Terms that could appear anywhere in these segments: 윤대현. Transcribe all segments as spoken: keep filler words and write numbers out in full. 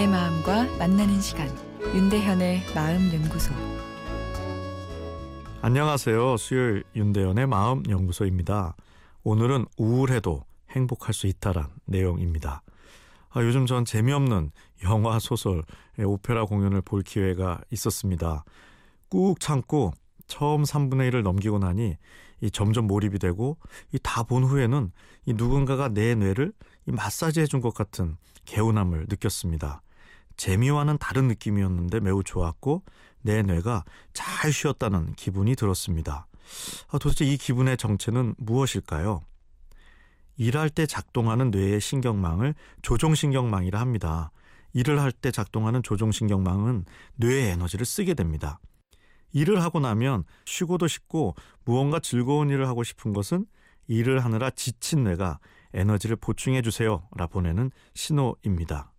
나의 마음과 만나는 시간, 윤대현의 마음연구소. 안녕하세요. 수요일 윤대현의 마음연구소입니다. 오늘은 우울해도 행복할 수 있다란 내용입니다. 아, 요즘 전 재미없는 영화, 소설, 오페라 공연을 볼 기회가 있었습니다. 꾹 참고 처음 삼분의 일을 넘기고 나니 이 점점 몰입이 되고 이 다 본 후에는 이 누군가가 내 뇌를 이 마사지해 준 것 같은 개운함을 느꼈습니다. 재미와는 다른 느낌이었는데 매우 좋았고 내 뇌가 잘 쉬었다는 기분이 들었습니다. 아, 도대체 이 기분의 정체는 무엇일까요? 일할 때 작동하는 뇌의 신경망을 조종신경망이라 합니다. 일을 할 때 작동하는 조종신경망은 뇌의 에너지를 쓰게 됩니다. 일을 하고 나면 쉬고도 싶고 무언가 즐거운 일을 하고 싶은 것은 일을 하느라 지친 뇌가 에너지를 보충해 주세요 라 보내는 신호입니다.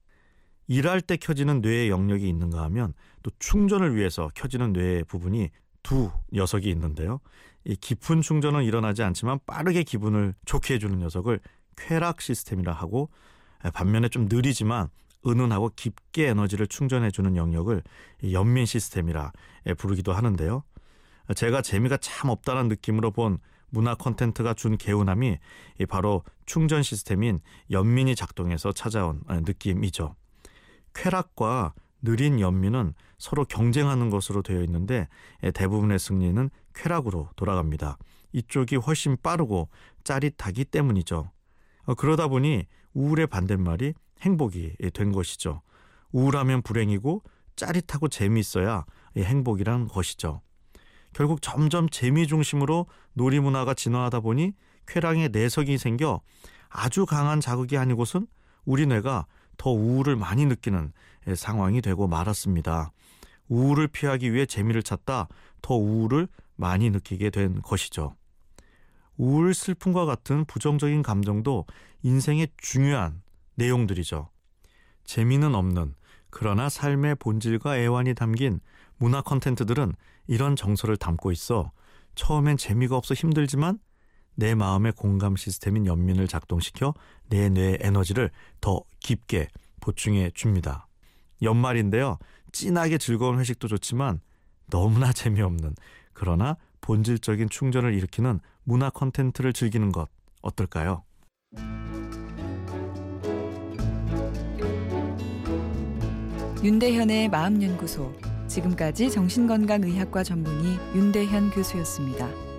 일할 때 켜지는 뇌의 영역이 있는가 하면 또 충전을 위해서 켜지는 뇌의 부분이 두 녀석이 있는데요. 이 깊은 충전은 일어나지 않지만 빠르게 기분을 좋게 해주는 녀석을 쾌락 시스템이라 하고, 반면에 좀 느리지만 은은하고 깊게 에너지를 충전해주는 영역을 연민 시스템이라 부르기도 하는데요. 제가 재미가 참 없다는 느낌으로 본 문화 콘텐츠가 준 개운함이 바로 충전 시스템인 연민이 작동해서 찾아온 느낌이죠. 쾌락과 느린 연민은 서로 경쟁하는 것으로 되어 있는데 대부분의 승리는 쾌락으로 돌아갑니다. 이쪽이 훨씬 빠르고 짜릿하기 때문이죠. 그러다 보니 우울의 반대말이 행복이 된 것이죠. 우울하면 불행이고 짜릿하고 재미있어야 행복이란 것이죠. 결국 점점 재미 중심으로 놀이 문화가 진화하다 보니 쾌락의 내성이 생겨 아주 강한 자극이 아니고선 우리 뇌가 더 우울을 많이 느끼는 상황이 되고 말았습니다. 우울을 피하기 위해 재미를 찾다 더 우울을 많이 느끼게 된 것이죠. 우울, 슬픔과 같은 부정적인 감정도 인생의 중요한 내용들이죠. 재미는 없는, 그러나 삶의 본질과 애환이 담긴 문화 콘텐츠들은 이런 정서를 담고 있어 처음엔 재미가 없어 힘들지만 내 마음의 공감 시스템인 연민을 작동시켜 내 뇌의 에너지를 더 깊게 보충해 줍니다. 연말인데요. 진하게 즐거운 회식도 좋지만 너무나 재미없는, 그러나 본질적인 충전을 일으키는 문화 콘텐츠를 즐기는 것 어떨까요? 윤대현의 마음연구소. 지금까지 정신건강의학과 전문의 윤대현 교수였습니다.